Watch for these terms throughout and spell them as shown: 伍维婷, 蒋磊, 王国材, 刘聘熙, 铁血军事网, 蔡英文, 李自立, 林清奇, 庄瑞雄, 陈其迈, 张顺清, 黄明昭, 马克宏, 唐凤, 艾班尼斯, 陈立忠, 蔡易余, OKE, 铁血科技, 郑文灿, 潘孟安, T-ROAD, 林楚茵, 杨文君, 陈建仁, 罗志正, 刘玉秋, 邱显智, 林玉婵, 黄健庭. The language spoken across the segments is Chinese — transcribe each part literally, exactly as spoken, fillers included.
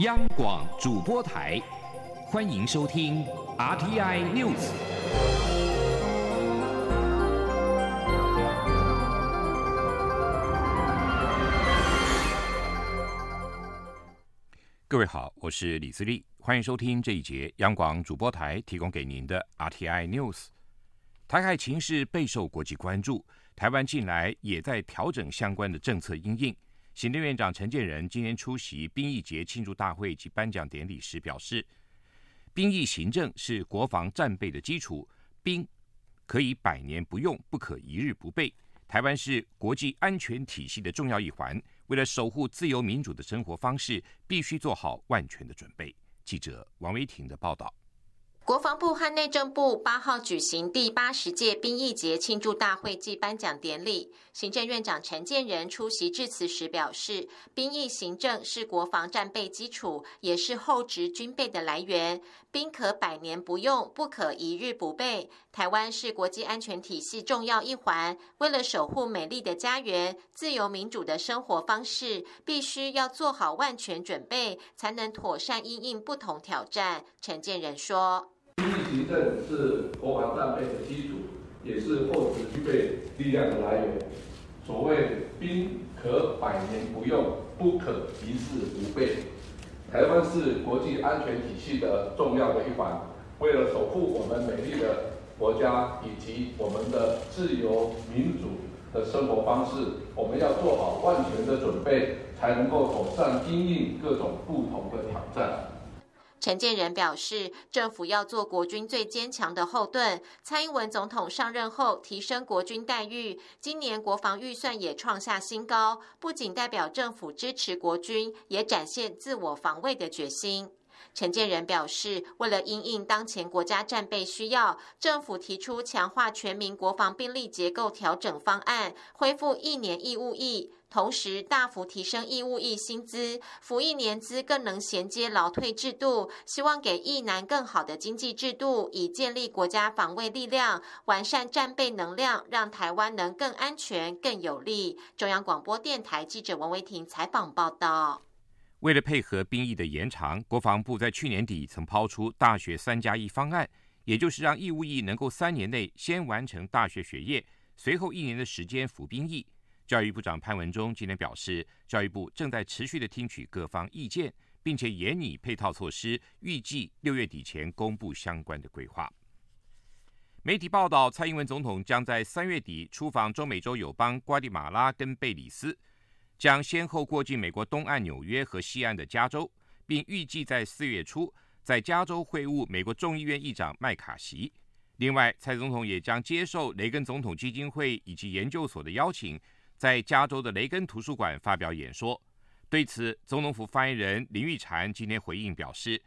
央广主播台，欢迎收听 R T I News。各位好，我是李自立，欢迎收听这一节央广主播台提供给您的 R T I News。台海情势备受国际关注，台湾近来也在调整相关的政策因应。行政院长陈建仁今天出席兵役节庆祝大会及颁奖典礼时表示，兵役行政是国防战备的基础，兵可以百年不用，不可一日不备。台湾是国际安全体系的重要一环，为了守护自由民主的生活方式，必须做好万全的准备。记者王维婷的报道。国防部和内政部八号举行第八十届兵役节庆祝大会暨颁奖典礼，行政院长陈建仁出席致辞时表示，兵役行政是国防战备基础，也是后职军备的来源。兵可百年不用，不可一日不备。台湾是国际安全体系重要一环，为了守护美丽的家园、自由民主的生活方式，必须要做好万全准备，才能妥善因应不同挑战。陈建仁说。兵役行政是国防战备的基础，也是后勤具备力量的来源。所谓兵可百年不用，不可一日不备。台湾是国际安全体系的重要的一环，为了守护我们美丽的国家以及我们的自由民主的生活方式，我们要做好万全的准备，才能够妥善因应各种不同的挑战。陈建仁表示，政府要做国军最坚强的后盾。蔡英文总统上任后提升国军待遇，今年国防预算也创下新高，不仅代表政府支持国军，也展现自我防卫的决心。陈建仁表示，为了因应当前国家战备需要，政府提出强化全民国防兵力结构调整方案，恢复一年义务役，同时大幅提升义务役薪资，服役年资更能衔接劳退制度，希望给役男更好的经济制度，以建立国家防卫力量，完善战备能量，让台湾能更安全、更有力。中央广播电台记者王维婷采访报道。为了配合兵役的延长，国防部在去年底曾抛出大学三加一方案，也就是让义务役能够三年内先完成大学学业，随后一年的时间服兵役。教育部长潘文忠今天表示，教育部正在持续的听取各方意见，并且研拟配套措施，预计六月底前公布相关的规划。媒体报道，蔡英文总统将在三月底出访中美洲友邦瓜地马拉跟贝里斯，将先后过境美国东岸纽约和西岸的加州，并预计在四月初在加州会晤美国众议院议长麦卡锡。另外，蔡总统也将接受雷根总统基金会以及研究所的邀请，在加州的雷根图书馆发表演说。对此，总统府发言人林玉婵今天回应表示，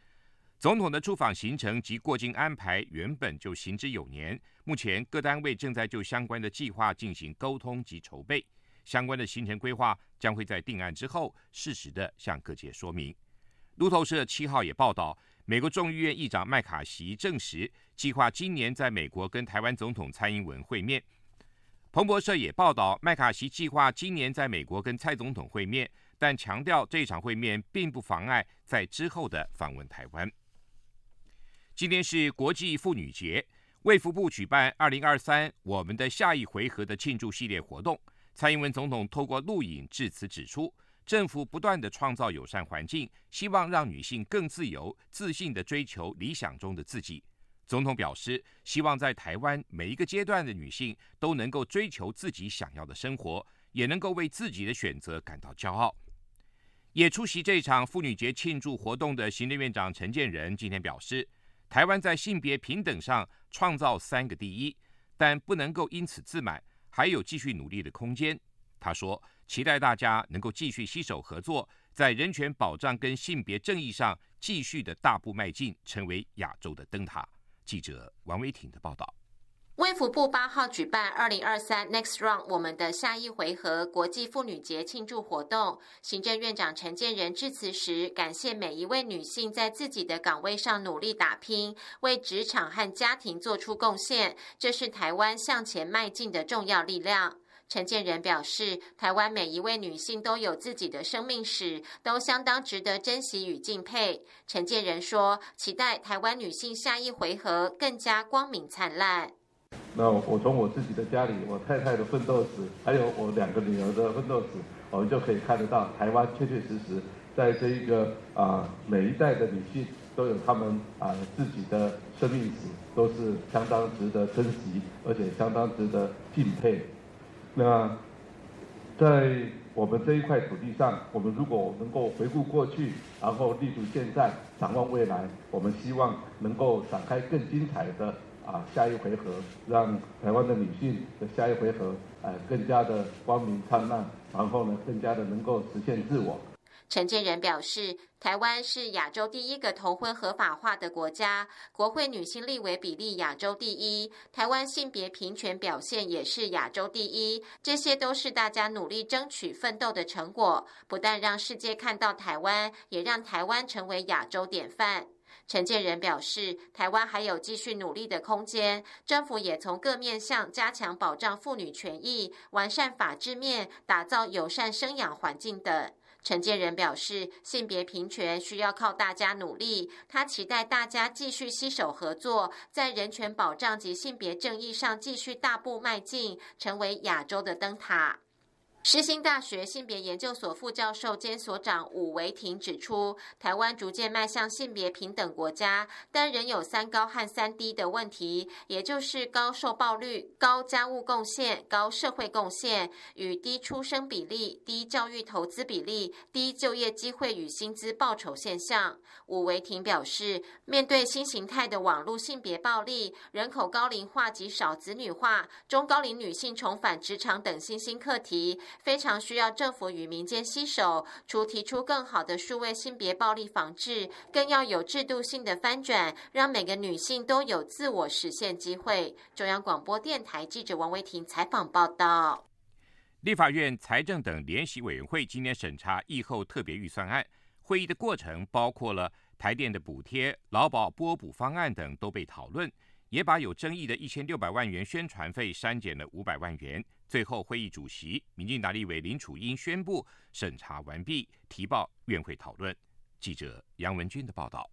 总统的出访行程及过境安排原本就行之有年，目前各单位正在就相关的计划进行沟通及筹备，相关的行程规划将会在定案之后适时的向各界说明。路透社七号也报道，美国众议院议长麦卡锡证实，计划今年在美国跟台湾总统蔡英文会面。彭博社也报道，麦卡锡计划今年在美国跟蔡总统会面，但强调这场会面并不妨碍在之后的访问台湾。今天是国际妇女节，卫福部举办二零二三我们的下一回合的庆祝系列活动。蔡英文总统透过录影致辞指出，政府不断地创造友善环境，希望让女性更自由、自信地追求理想中的自己。总统表示，希望在台湾每一个阶段的女性都能够追求自己想要的生活，也能够为自己的选择感到骄傲。也出席这场妇女节庆祝活动的行政院长陈建仁今天表示，台湾在性别平等上创造三个第一，但不能够因此自满，还有继续努力的空间。他说，期待大家能够继续携手合作，在人权保障跟性别正义上继续的大步迈进，成为亚洲的灯塔。记者王威婷的报道。卫福部八号举办二零二三 Next Round 我们的下一回合国际妇女节庆祝活动，行政院长陈建仁致辞时感谢每一位女性在自己的岗位上努力打拼，为职场和家庭做出贡献，这是台湾向前迈进的重要力量。陈建仁表示，台湾每一位女性都有自己的生命史，都相当值得珍惜与敬佩。陈建仁说，期待台湾女性下一回合更加光明灿烂。那我从我自己的家里，我太太的奋斗史，还有我两个女儿的奋斗史，我们就可以看得到，台湾确确实实在这一个啊、呃、每一代的女性都有她们啊、呃、自己的生命史，都是相当值得珍惜，而且相当值得敬佩。那在我们这一块土地上，我们如果能够回顾过去，然后立足现在，展望未来，我们希望能够展开更精彩的啊下一回合，让台湾的女性的下一回合，呃更加的光明灿烂，然后呢，更加的能够实现自我。陈建仁表示，台湾是亚洲第一个同婚合法化的国家，国会女性立委比例亚洲第一，台湾性别平权表现也是亚洲第一，这些都是大家努力争取奋斗的成果，不但让世界看到台湾，也让台湾成为亚洲典范。陈建仁表示，台湾还有继续努力的空间，政府也从各面向加强保障妇女权益，完善法制面，打造友善生养环境等。陈建仁表示，性别平权需要靠大家努力，他期待大家继续携手合作，在人权保障及性别正义上继续大步迈进，成为亚洲的灯塔。世新大学性别研究所副教授兼所长伍维婷指出，台湾逐渐迈向性别平等国家，但仍有三高和三低的问题，也就是高受暴率、高家务贡献、高社会贡献，与低出生比例、低教育投资比例、低就业机会与薪资报酬现象。伍维婷表示，面对新形态的网络性别暴力、人口高龄化及少子女化、中高龄女性重返职场等新兴课题，非常需要政府与民间携手，除提出更好的数位性别暴力防治，更要有制度性的翻转，让每个女性都有自我实现机会。中央广播电台记者王维婷采访报道。立法院财政等联席委员会今天审查疫后特别预算案，会议的过程包括了台电的补贴、劳保拨补方案等都被讨论，也把有争议的一千六百万元宣传费删减了五百万元。最后会议主席民进党立委林楚茵宣布审查完毕，提报院会讨论。记者杨文君的报道。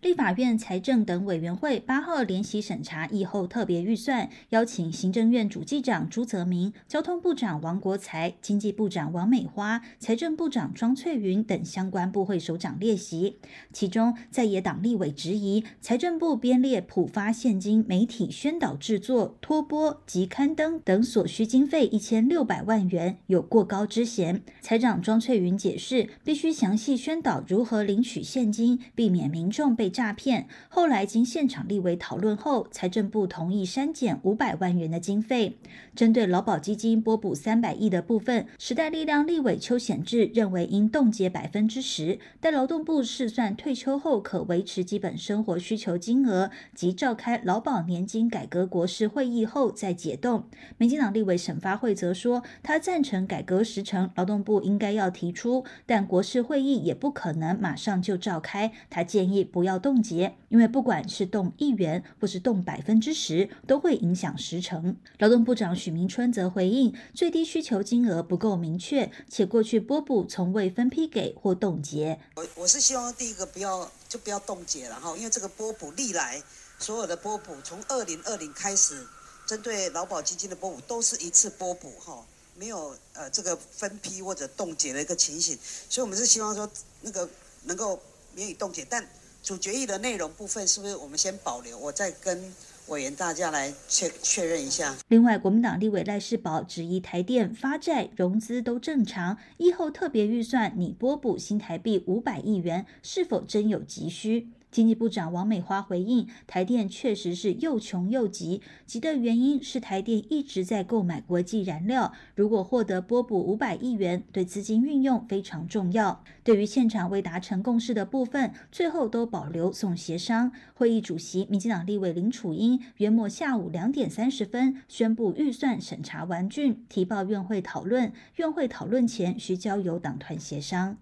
立法院财政等委员会八号联席审查疫后特别预算，邀请行政院主计长朱泽明、交通部长王国材、经济部长王美花、财政部长庄翠云等相关部会首长列席。其中，在野党立委质疑财政部编列普发现金、媒体宣导制作、拖播及刊登等所需经费一千六百万元有过高之嫌。财长庄翠云解释，必须详细宣导如何领取现金，避免民众被诈骗。后来经现场立委讨论后，财政部同意删减五百万元的经费。针对劳保基金拨补三百亿的部分，时代力量立委邱显智认为应冻结百分之十，但劳动部试算退休后可维持基本生活需求金额，及召开劳保年金改革国是会议后再解冻。民进党立委沈发慧则说，他赞成改革时程，劳动部应该要提出，但国是会议也不可能马上就召开。他建议不要冻结，因为不管是冻一元或是冻百分之十，都会影响时程。劳动部长许明春则回应，最低需求金额不够明确，且过去拨补从未分批给或冻结。我我是希望第一个不要就不要冻结了哈，因为这个拨补历来所有的拨补，从二零二零开始，针对劳保基金的拨补都是一次拨补哈，没有呃这个分批或者冻结的一个情形，所以我们是希望说那个能够免于冻结，但主决议的内容部分是不是我们先保留，我再跟委员大家来 确, 确认一下。另外，国民党立委赖士葆质疑台电发债融资都正常，疫后特别预算拟拨补新台币五百亿元，是否真有急需？经济部长王美花回应，台电确实是又穷又急，急的原因是台电一直在购买国际燃料，如果获得拨补五百亿元，对资金运用非常重要。对于现场未达成共识的部分，最后都保留送协商。会议主席民进党立委林楚茵约莫下午两点三十分宣布预算审查完竣，提报院会讨论，院会讨论前需交由党团协商。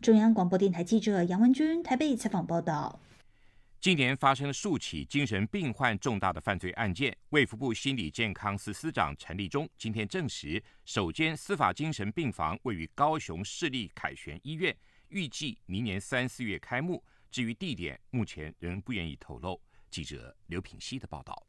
中央广播电台记者杨文君台北采访报道。今年发生了数起精神病患重大的犯罪案件，卫福部心理健康司司长陈立忠今天证实，首间司法精神病房位于高雄市立凯旋医院，预计明年三四月开幕，至于地点目前仍不愿意透露。记者刘品希的报道。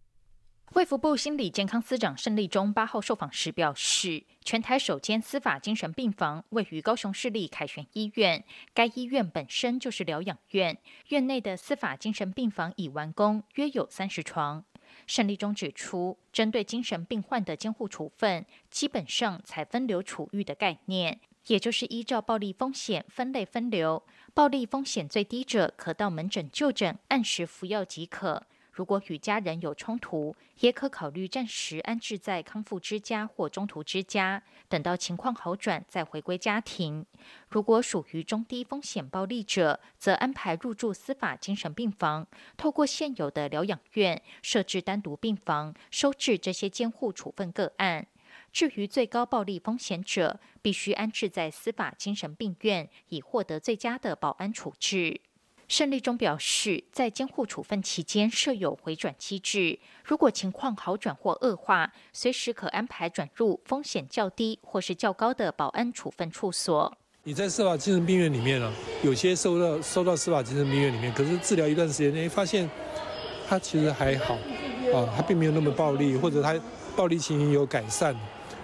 卫福部心理健康司长陈立忠八号受访时表示，全台首间司法精神病房位于高雄市立凯旋医院，该医院本身就是疗养院，院内的司法精神病房已完工，约有三十床。陈立忠指出，针对精神病患的监护处分，基本上采分流处遇的概念，也就是依照暴力风险分类分流，暴力风险最低者可到门诊就诊，按时服药即可。如果与家人有冲突，也可考虑暂时安置在康复之家或中途之家，等到情况好转再回归家庭。如果属于中低风险暴力者，则安排入住司法精神病房，透过现有的疗养院设置单独病房，收治这些监护处分个案。至于最高暴力风险者，必须安置在司法精神病院，以获得最佳的保安处置。陈立忠表示，在监护处分期间设有回转机制，如果情况好转或恶化，随时可安排转入风险较低或是较高的保安处分处所。你在司法精神病院里面呢、啊，有些收到收到司法精神病院里面，可是治疗一段时间内发现他其实还好啊，他并没有那么暴力，或者他暴力情形有改善，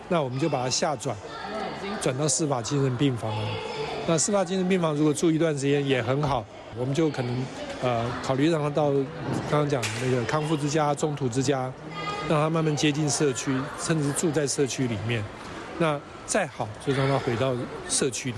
那我们就把他下转转到司法精神病房了。那司法精神病房如果住一段时间也很好，我们就可能呃考虑让他到刚刚讲那个康复之家、中途之家，让他慢慢接近社区，甚至住在社区里面。那再好就让他回到社区里。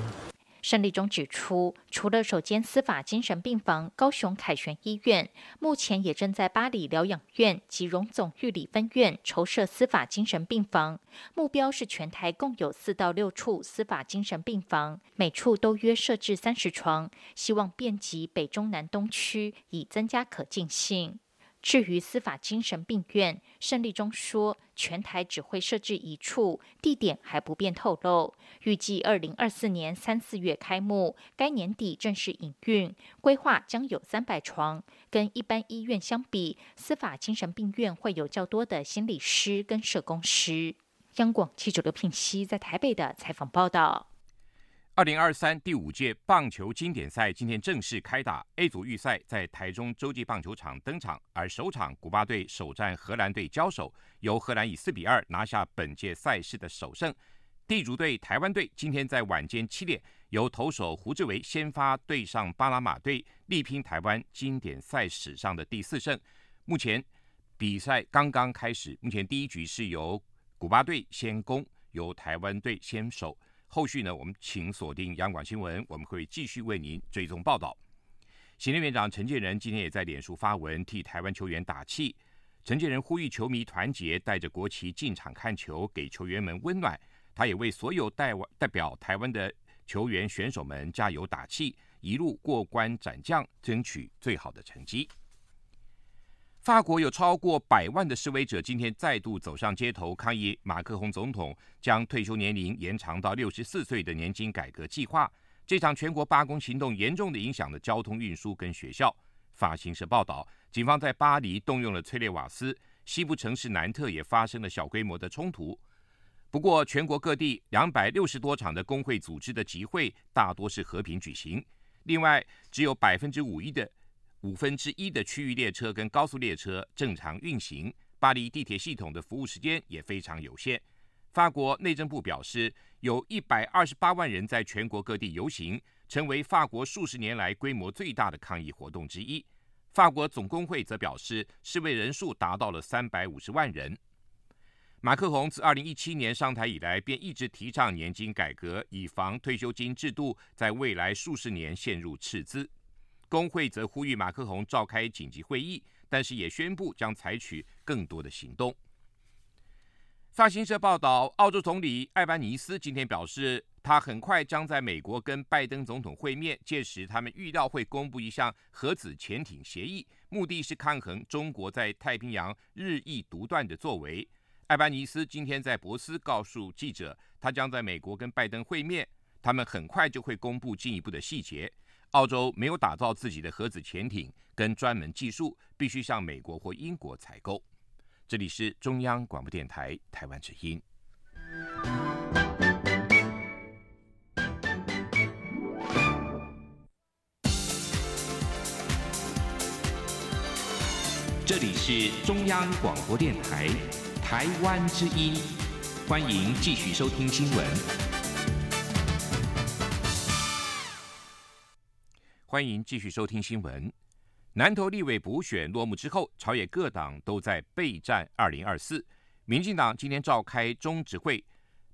陈立忠指出，除了首间司法精神病房高雄凯旋医院，目前也正在八里疗养院及荣总玉里分院筹设司法精神病房，目标是全台共有四到六处司法精神病房，每处都约设置三十床，希望遍及北中南东区，以增加可进性。至于司法精神病院，陈立忠说，全台只会设置一处，地点还不便透露，预计二零二四年三四月开幕，该年底正式营运，规划将有三百床。跟一般医院相比，司法精神病院会有较多的心理师跟社工师。央广记者刘聘熙在台北的采访报道。二零二三第五届棒球经典赛今天正式开打 ，A 组预赛在台中洲际棒球场登场，而首场古巴队首战荷兰队交手，由荷兰以四比二拿下本届赛事的首胜。地主队台湾队今天在晚间七点由投手胡志伟先发对上巴拿马队，力拼台湾经典赛史上的第四胜。目前比赛刚刚开始，目前第一局是由古巴队先攻，由台湾队先守。后续呢，我们请锁定央广新闻，我们会继续为您追踪报道。行政院长陈建仁今天也在脸书发文替台湾球员打气，陈建仁呼吁球迷团结，带着国旗进场看球，给球员们温暖。他也为所有代表台湾的球员选手们加油打气，一路过关斩将，争取最好的成绩。法国有超过百万的示威者今天再度走上街头抗议马克宏总统将退休年龄延长到六十四岁的年金改革计划。这场全国罢工行动严重的影响了交通运输跟学校。法新社报道，警方在巴黎动用了催泪瓦斯，西部城市南特也发生了小规模的冲突。不过，全国各地两百六十多场的工会组织的集会，大多是和平举行。另外，只有百分之五一的。五分之一的区域列车跟高速列车正常运行，巴黎地铁系统的服务时间也非常有限。法国内政部表示，有一百二十八万人在全国各地游行，成为法国数十年来规模最大的抗议活动之一。法国总工会则表示，示威人数达到了三百五十万人。马克宏自二零一七年上台以来，便一直提倡年金改革，以防退休金制度在未来数十年陷入赤字。工会则呼吁马克宏召开紧急会议，但是也宣布将采取更多的行动。法新社报道，澳洲总理艾班尼斯今天表示，他很快将在美国跟拜登总统会面，届时他们预料会公布一项核子潜艇协议，目的是抗衡中国在太平洋日益独断的作为。艾班尼斯今天在博斯告诉记者，他将在美国跟拜登会面，他们很快就会公布进一步的细节。澳洲没有打造自己的核子潜艇跟专门技术，必须向美国或英国采购。这里是中央广播电台台湾之音。这里是中央广播电台台湾之音，欢迎继续收听新闻。欢迎继续收听新闻。南投立委补选落幕之后，朝野各党都在备战二零二四。民进党今天召开中执会，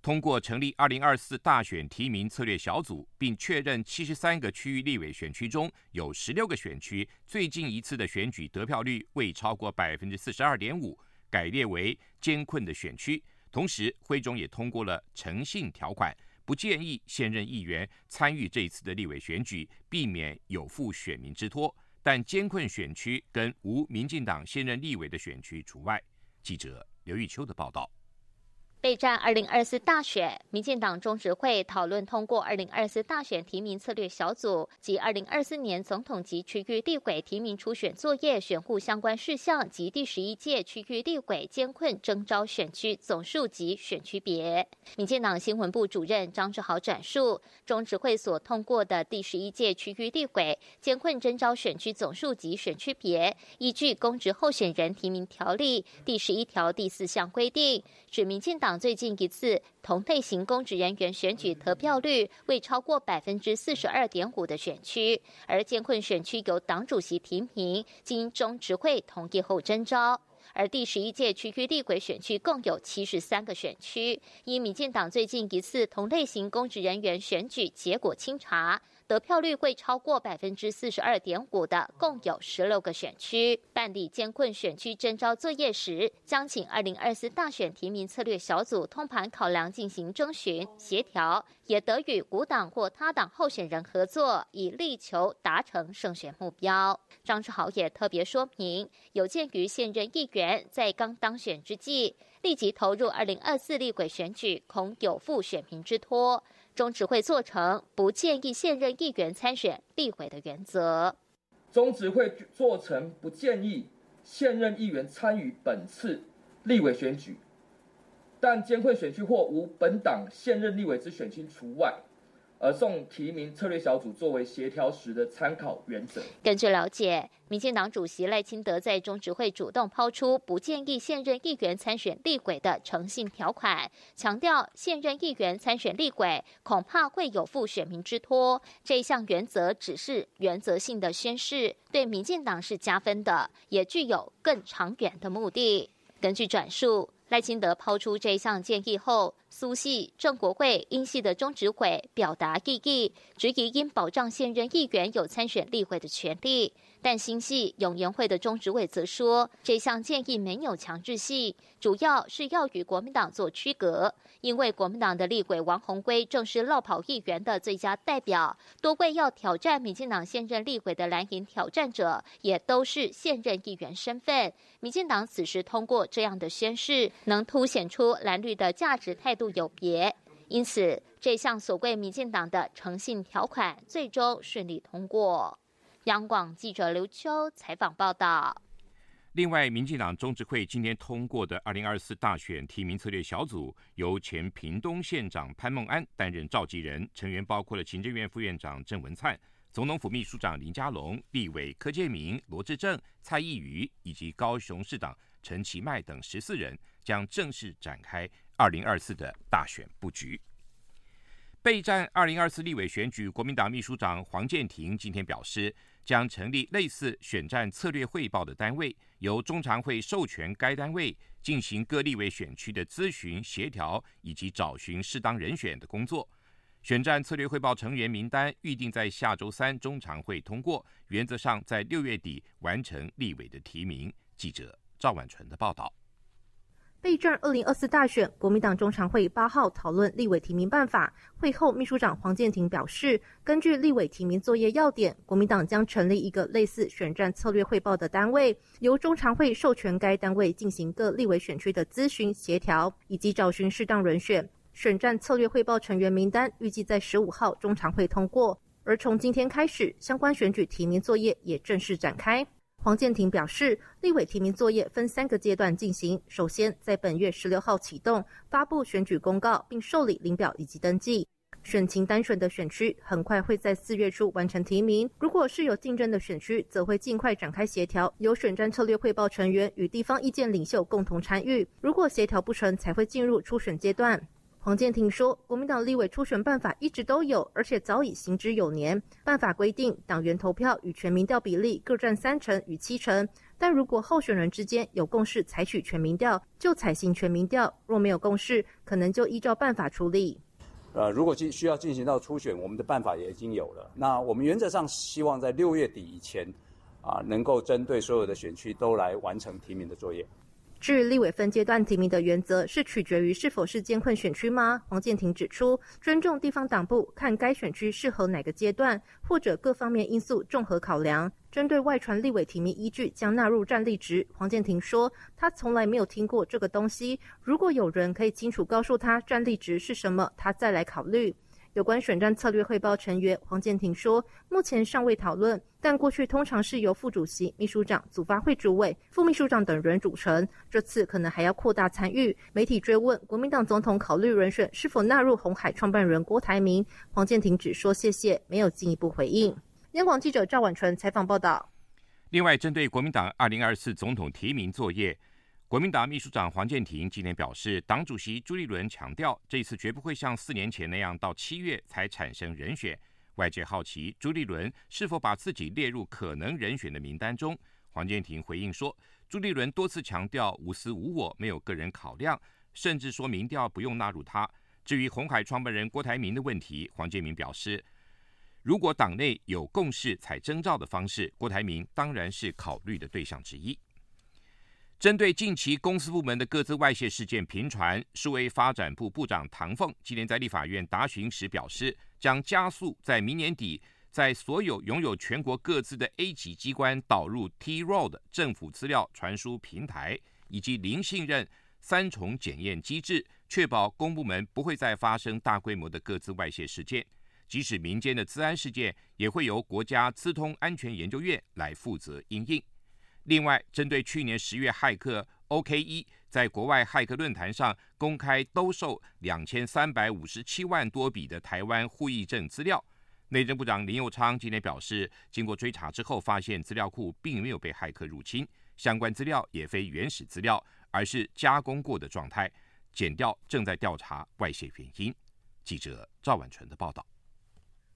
通过成立二零二四大选提名策略小组，并确认七十三个区域立委选区中有十六个选区最近一次的选举得票率未超过 百分之四十二点五， 改列为艰困的选区。同时会中也通过了诚信条款，不建议现任议员参与这一次的立委选举，避免有负选民之托，但艰困选区跟无民进党现任立委的选区除外。记者刘玉秋的报道。备战二零二四大选，民进党中执会讨论通过二零二四大选提名策略小组及二零二四年总统及区域立委提名初选作业选户相关事项及第十一届区域立委艰困征召选区总数及选区别。民进党新闻部主任张志豪展述，中执会所通过的第十一届区域立委艰困征召选区总数及选区别，依据公职候选人提名条例第十一条第四项规定，指民进党最近一次同类型公职人员选举得票率未超过 百分之四十二点五 的选区，而艰困选区由党主席提名，经中执会同意后征召。而第十一届区域立委选区共有七十三个选区，因民进党最近一次同类型公职人员选举结果清查，得票率未超过 百分之四十二点五 的共有十六个选区。办理艰困选区征召作业时，将请二零二四大选提名策略小组通盘考量进行征询协调，也得与无党或他党候选人合作，以力求达成胜选目标。张志豪也特别说明，有鉴于现任议员在刚当选之际立即投入二零二四立委选举，恐有负选民之托，中执会做成不建议现任议员参选立委的原则。中执会做成不建议现任议员参与本次立委选举，但艰困选区或无本党现任立委之选区除外，而送提名策略小组作为协调时的参考原则。根据了解，民进党主席赖清德在中执会主动抛出不建议现任议员参选立委的诚信条款，强调现任议员参选立委恐怕会有负选民之托，这一项原则只是原则性的宣示，对民进党是加分的，也具有更长远的目的。根据转述，赖清德抛出这项建议后，苏系、郑国会、英系的中执会表达异议，质疑应保障现任议员有参选立委的权利。但新系、永延会的中执委则说，这项建议没有强制性，主要是要与国民党做区隔，因为国民党的立委王鸿辉正是落跑议员的最佳代表，多位要挑战民进党现任立委的蓝营挑战者也都是现任议员身份。民进党此时通过这样的宣示，能凸显出蓝绿的价值态度有别，因此这项所谓民进党的诚信条款最终顺利通过。央广记者刘秋采访报道。另外，民进党中执会今天通过的二零二四大选提名策略小组，由前屏东县长潘孟安担任召集人，成员包括了行政院副院长郑文灿、总统府秘书长林佳龙、立委柯建铭、罗志正、蔡易余以及高雄市长陈其迈等十四人，将正式展开二零二四的大选布局。备战二零二四立委选举，国民党秘书长黄健庭今天表示，将成立类似选战策略汇报的单位，由中常会授权该单位进行各立委选区的咨询协调以及找寻适当人选的工作。选战策略汇报成员名单预定在下周三中常会通过，原则上在六月底完成立委的提名。记者赵婉纯的报道。备战二零二四大选，国民党中常会八号讨论立委提名办法。会后，秘书长黄健庭表示，根据立委提名作业要点，国民党将成立一个类似选战策略汇报的单位，由中常会授权该单位进行各立委选区的咨询协调，以及找寻适当人选。选战策略汇报成员名单预计在十五号中常会通过。而从今天开始，相关选举提名作业也正式展开。黄健庭表示，立委提名作业分三个阶段进行，首先在本月十六号启动，发布选举公告并受理领表以及登记。选情单纯的选区很快会在四月初完成提名，如果是有竞争的选区，则会尽快展开协调，由选战策略汇报成员与地方意见领袖共同参与。如果协调不成，才会进入初选阶段。黄健庭说，国民党立委初选办法一直都有，而且早已行之有年。办法规定，党员投票与全民调比例各占三成与七成，但如果候选人之间有共识，采取全民调就采行全民调；若没有共识，可能就依照办法处理。呃，如果需要进行到初选，我们的办法也已经有了。那我们原则上希望在六月底以前，啊、呃，能够针对所有的选区都来完成提名的作业。至于立委分阶段提名的原则是取决于是否是艰困选区吗？黄健庭指出，尊重地方党部看该选区适合哪个阶段，或者各方面因素综合考量。针对外传立委提名依据将纳入战力值，黄健庭说，他从来没有听过这个东西，如果有人可以清楚告诉他战力值是什么，他再来考虑。有关选战策略汇报成员，黄健庭说，目前尚未讨论，但过去通常是由副主席、秘书长、组发会主委、副秘书长等人组成，这次可能还要扩大参与。媒体追问国民党总统考虑人选是否纳入鸿海创办人郭台铭，黄健庭只说谢谢，没有进一步回应。央广记者赵婉纯采访报道。另外，针对国民党二零二四总统提名作业，国民党秘书长黄健庭今天表示，党主席朱立伦强调，这次绝不会像四年前那样到七月才产生人选。外界好奇朱立伦是否把自己列入可能人选的名单中，黄健庭回应说，朱立伦多次强调无私无我，没有个人考量，甚至说民调不用纳入他。至于鸿海创办人郭台铭的问题，黄健庭表示，如果党内有共识才征召的方式，郭台铭当然是考虑的对象之一。针对近期公司部门的各自外泄事件频传，数位发展部部长唐凤今天在立法院答询时表示，将加速在明年底在所有拥有全国各自的 A 级机关导入 T-ROAD 政府资料传输平台以及零信任三重检验机制，确保公部门不会再发生大规模的各自外泄事件，即使民间的资安事件也会由国家资通安全研究院来负责因应。另外，针对去年十月骇客 O K E 在国外骇客论坛上公开兜售两千三百五十七万多笔的台湾户役证资料，内政部长林佑昌今天表示，经过追查之后，发现资料库并没有被骇客入侵，相关资料也非原始资料，而是加工过的状态，检调正在调查外泄原因。记者赵婉纯的报道。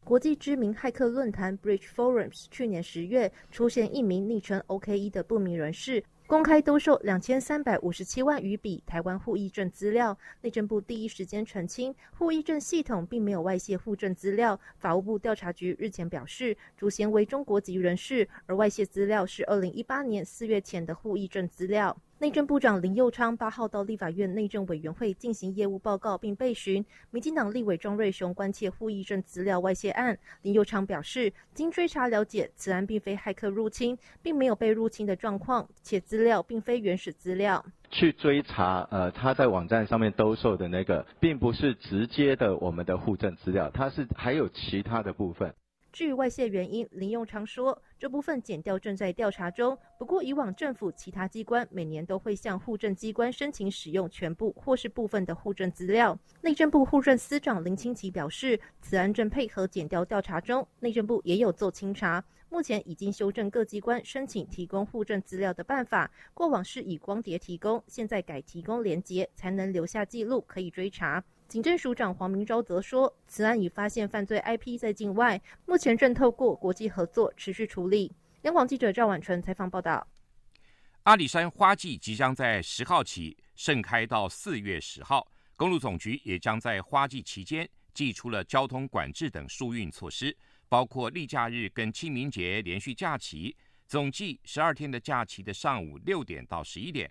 国际知名骇客论坛 Bridge Forums 去年十月出现一名昵称 O K E 的不明人士，公开兜售两千三百五十七万余笔台湾户役证资料。内政部第一时间澄清，户役证系统并没有外泄户政资料。法务部调查局日前表示，主嫌为中国籍人士，而外泄资料是二零一八年四月前的户役证资料。内政部长林佑昌八号到立法院内政委员会进行业务报告并备询，民进党立委庄瑞雄关切户役证资料外泄案。林佑昌表示，经追查了解，此案并非骇客入侵，并没有被入侵的状况，且资料并非原始资料。去追查，呃，他在网站上面兜售的那个，并不是直接的我们的户政资料，它是还有其他的部分。至于外泄原因，林佑昌说，这部分检调正在调查中，不过以往政府其他机关每年都会向户政机关申请使用全部或是部分的户政资料。内政部户政司长林清奇表示，此案正配合检调调查中，内政部也有做清查，目前已经修正各机关申请提供户政资料的办法，过往是以光碟提供，现在改提供连结，才能留下记录可以追查。警政署长黄明昭则说，此案已发现犯罪 I P 在境外，目前正透过国际合作持续处理。央广记者赵婉纯采访报道。阿里山花季即将在十号起盛开到四月十号，公路总局也将在花季期间祭出了交通管制等疏运措施，包括例假日跟清明节连续假期，总计十二天的假期的上午六点到十一点，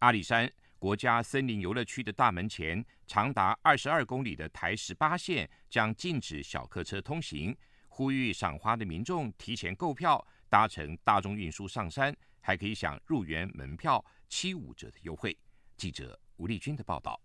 阿里山国家森林游乐区的大门前长达二十二公里的台十八线将禁止小客车通行，呼吁赏花的民众提前购票，搭乘大众运输上山，还可以享入园门票七五折的优惠。记者吴丽君的报道。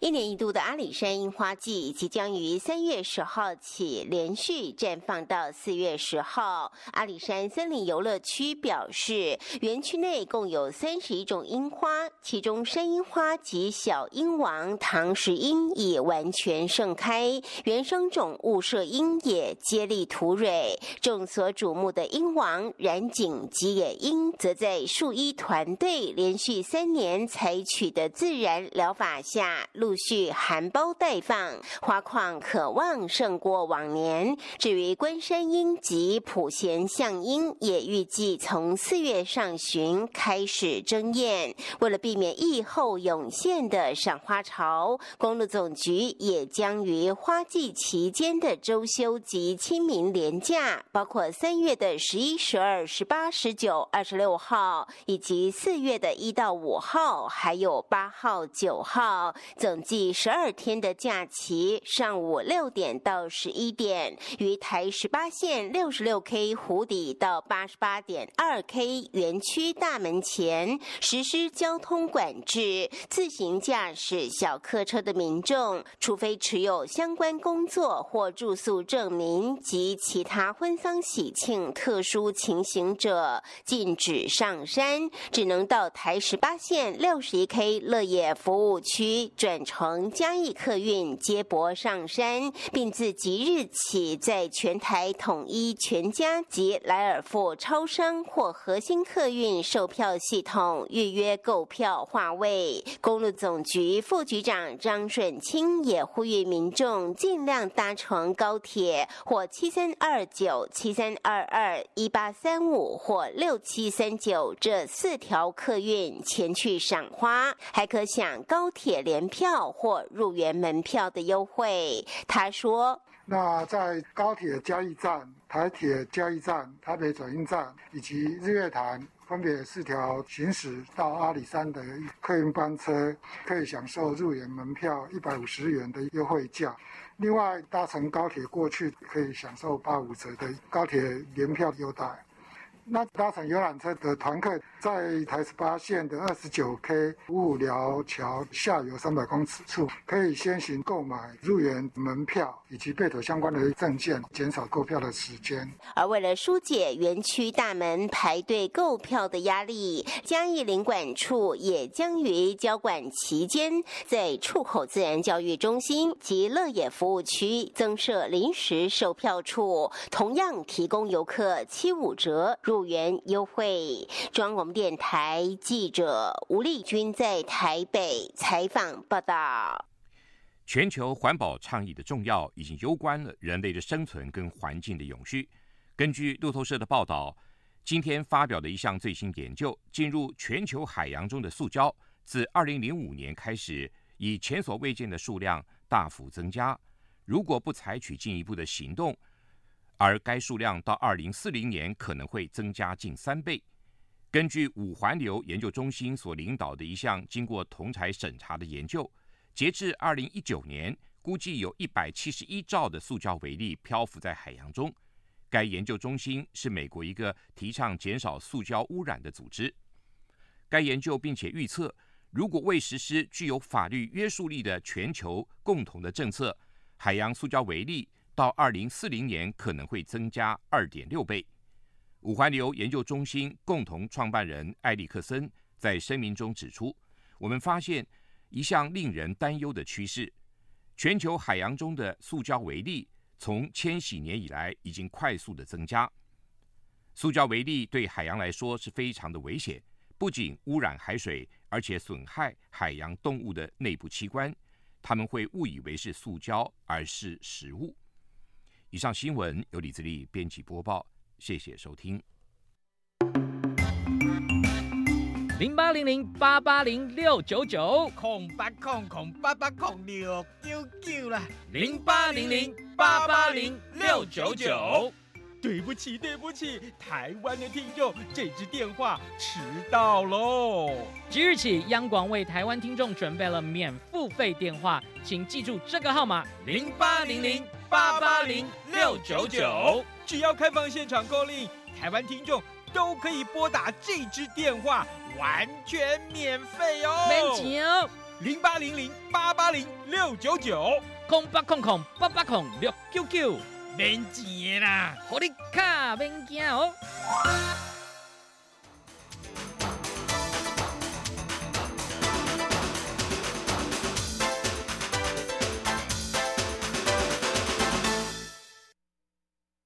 一年一度的阿里山樱花季即将于三月十号起连续绽放到四月十号。阿里山森林游乐区表示，园区内共有三十一种樱花，其中山樱花及小樱王、唐石樱已完全盛开，原生种雾社樱也接力吐蕊。众所瞩目的樱王、染井及野樱，则在树医团队连续三年采取的自然疗法下陆续含苞待放，花况可望胜过往年。至于关山樱及普贤象樱，也预计从四月上旬开始争艳。为了避免疫后涌现的赏花潮，公路总局也将于花季期间的周休及清明连假，包括三月的十一、十二、十八、十九、二十六号，以及四月的一到五号，还有八号、九号。总计十二天的假期，上午六点到十一点，于台十八线六十六 K 湖底到八十八点二 K 园区大门前实施交通管制，自行驾驶小客车的民众，除非持有相关工作或住宿证明及其他婚丧喜庆特殊情形者，禁止上山，只能到台十八线六十一 K 乐野服务区。转乘嘉义客运接驳上山，并自即日起在全台统一全家及莱尔富超商或核心客运售票系统预约购票划位。公路总局副局长张顺清也呼吁民众尽量搭乘高铁或七三二九、七三二二、一八三五或六七三九这四条客运前去赏花，还可享高铁联票或入园门票的优惠。他说，那在高铁嘉义站、台铁嘉义站、台北转运站以及日月潭，分别四条行驶到阿里山的客运班车，可以享受入园门票一百五十元的优惠价。另外，搭乘高铁过去可以享受八五折的高铁联票优待。那搭乘游览车的团客，在台十八线的二十九 K 五五寮桥下游三百公尺处，可以先行购买入园门票以及配妥相关的证件，减少购票的时间。而为了疏解园区大门排队购票的压力，嘉义林管处也将于交管期间，在出口自然教育中心及乐野服务区增设临时售票处，同样提供游客七五折入园优惠。中广电台记者吴丽君在台北采访报道。全球环保倡议的重要已经攸关了人类的生存跟环境的永续。根据路透社的报道，今天发表的一项最新研究，进入全球海洋中的塑胶自二零零五年开始以前所未见的数量大幅增加，如果不采取进一步的行动，而该数量到二零四零年可能会增加近三倍。根据五环流研究中心所领导的一项经过同侪审查的研究，截至二零一九年，估计有一百七十一兆的塑胶微粒漂浮在海洋中。该研究中心是美国一个提倡减少塑胶污染的组织。该研究并且预测，如果未实施具有法律约束力的全球共同的政策，海洋塑胶微粒到二零四零年可能会增加 二点六倍。五环流研究中心共同创办人艾利克森在声明中指出，我们发现一项令人担忧的趋势，全球海洋中的塑胶微粒从千禧年以来已经快速的增加。塑胶微粒对海洋来说是非常的危险，不仅污染海水，而且损害海洋动物的内部器官，他们会误以为是塑胶，而是食物。以上新闻由李自立编辑播报，谢谢收听。零八零零八八零六九九，空八空空八八空六九九啦，零八零零八八零六九九。对不起，对不起，台湾的听众，这支电话迟到喽。即日起，央广为台湾听众准备了免付费电话，请记住这个号码：零八零零八八零六九九。只要开放现场购令，台湾听众都可以拨打这支电话，完全免费哦。免钱哦。零八零零八八零六九九，空八空空八八空六九九，免钱的啦，予你卡免惊哦。